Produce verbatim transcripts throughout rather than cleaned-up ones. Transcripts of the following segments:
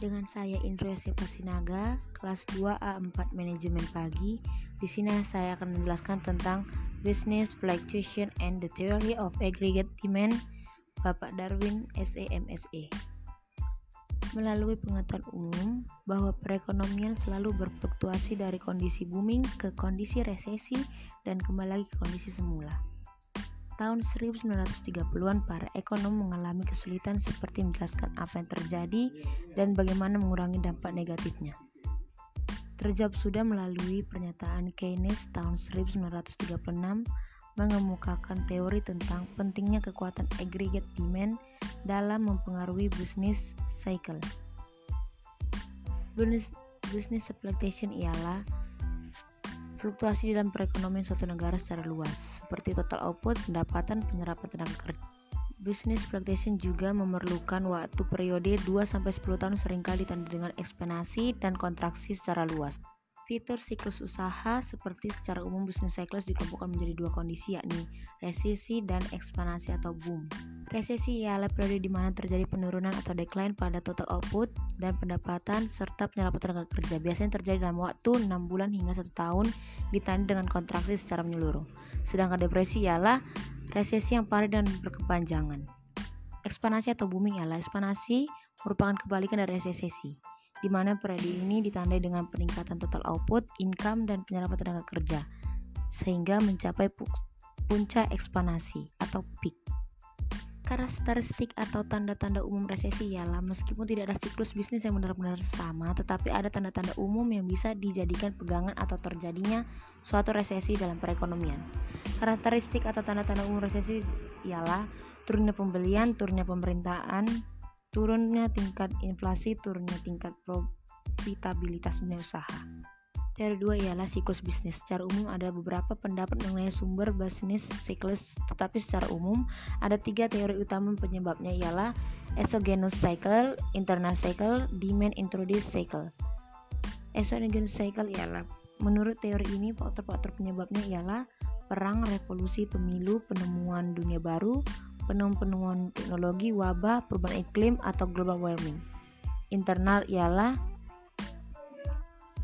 Dengan saya Indra Sebastiana, kelas dua A empat Manajemen Pagi. Di sini saya akan menjelaskan tentang Business Fluctuation and the Theory of Aggregate Demand Bapak Darwin, S A M S E. Melalui pengetahuan umum bahwa perekonomian selalu berfluktuasi dari kondisi booming ke kondisi resesi dan kembali lagi ke kondisi semula. Tahun seribu sembilan ratus tiga puluhan, para ekonom mengalami kesulitan seperti menjelaskan apa yang terjadi dan bagaimana mengurangi dampak negatifnya. Terjawab sudah melalui pernyataan Keynes tahun seribu sembilan ratus tiga puluh enam mengemukakan teori tentang pentingnya kekuatan aggregate demand dalam mempengaruhi business cycle. Business, business exploitation ialah fluktuasi dalam perekonomian suatu negara secara luas, seperti total output, pendapatan, penyerapan tenaga kerja. Business fluctuation juga memerlukan waktu periode dua sampai sepuluh tahun, seringkali ditandai dengan ekspansi dan kontraksi secara luas. Fitur siklus usaha seperti secara umum business cycles dikelompokkan menjadi dua kondisi, yakni resesi dan ekspansi atau boom. Resesi ialah periode di mana terjadi penurunan atau decline pada total output dan pendapatan serta penyerapan tenaga kerja. Biasanya terjadi dalam waktu enam bulan hingga satu tahun, ditandai dengan kontraksi secara menyeluruh. Sedangkan depresi ialah resesi yang parah dan berkepanjangan. Ekspansi atau booming ialah ekspansi merupakan kebalikan dari resesi, di mana periode ini ditandai dengan peningkatan total output, income, dan penyerapan tenaga kerja, sehingga mencapai puncak ekspansi atau peak. Karakteristik atau tanda-tanda umum resesi ialah meskipun tidak ada siklus bisnis yang benar-benar sama, tetapi ada tanda-tanda umum yang bisa dijadikan pegangan atau terjadinya suatu resesi dalam perekonomian. Karakteristik atau tanda-tanda umum resesi ialah turunnya pembelian, turunnya pemerintahan, turunnya tingkat inflasi, turunnya tingkat profitabilitas dunia usaha. Teori dua ialah siklus bisnis. Secara umum ada beberapa pendapat mengenai sumber bisnis siklus, tetapi secara umum ada tiga teori utama penyebabnya, ialah exogenous cycle, internal cycle, demand introduced cycle. Exogenous cycle ialah, menurut teori ini, faktor-faktor penyebabnya ialah perang, revolusi, pemilu, penemuan dunia baru, penemuan teknologi, wabah, perubahan iklim atau global warming. Internal ialah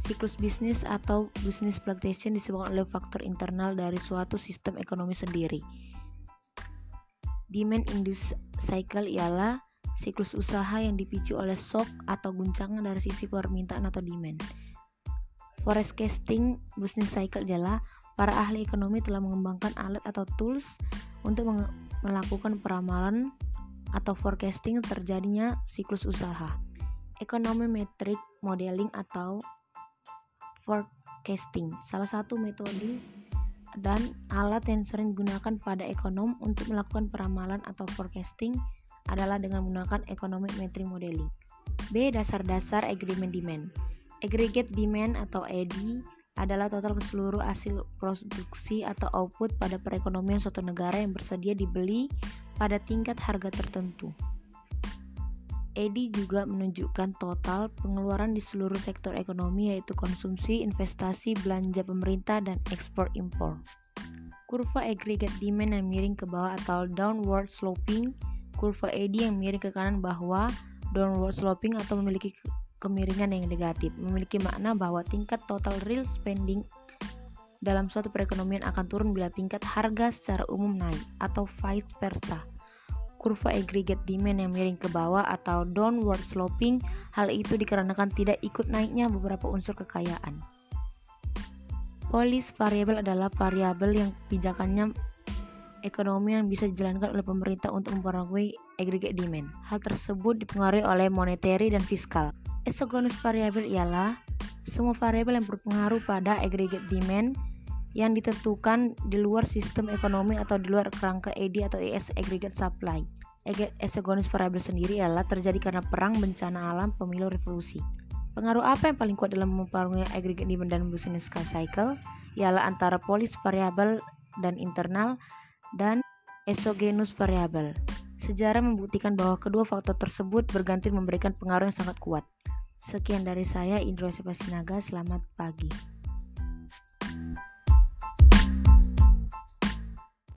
siklus bisnis atau business fluctuation disebabkan oleh faktor internal dari suatu sistem ekonomi sendiri. Demand induced cycle ialah siklus usaha yang dipicu oleh shock atau guncangan dari sisi permintaan atau demand. Forecasting business cycle ialah para ahli ekonomi telah mengembangkan alat atau tools untuk melakukan peramalan atau forecasting terjadinya siklus usaha. Econometric modeling atau forecasting salah satu metode dan alat yang sering digunakan pada ekonom untuk melakukan peramalan atau forecasting adalah dengan menggunakan economic metric modeling. B. Dasar-dasar aggregate demand. Aggregate demand atau A D adalah total keseluruhan hasil produksi atau output pada perekonomian suatu negara yang bersedia dibeli pada tingkat harga tertentu. A D juga menunjukkan total pengeluaran di seluruh sektor ekonomi, yaitu konsumsi, investasi, belanja pemerintah, dan ekspor-impor. Kurva aggregate demand yang miring ke bawah atau downward sloping, kurva A D yang miring ke kanan bahwa downward sloping atau memiliki kemiringan yang negatif, memiliki makna bahwa tingkat total real spending dalam suatu perekonomian akan turun bila tingkat harga secara umum naik, atau vice versa. Kurva aggregate demand yang miring ke bawah atau downward sloping, hal itu dikarenakan tidak ikut naiknya beberapa unsur kekayaan. Policy variable adalah variabel yang kebijakannya ekonomi yang bisa dijalankan oleh pemerintah untuk mempengaruhi aggregate demand. Hal tersebut dipengaruhi oleh monetary dan fiskal. Exogenous variable ialah semua variabel yang berpengaruh pada aggregate demand yang ditentukan di luar sistem ekonomi atau di luar kerangka A D atau E S aggregate supply. Exogenous variable sendiri adalah terjadi karena perang, bencana alam, pemilu, revolusi. Pengaruh apa yang paling kuat dalam mempengaruhi aggregate demand dan business cycle ialah antara policy variable dan internal dan exogenous variable. Sejarah membuktikan bahwa kedua faktor tersebut bergantian memberikan pengaruh yang sangat kuat. Sekian dari saya, Indra Sebastiana. Selamat pagi.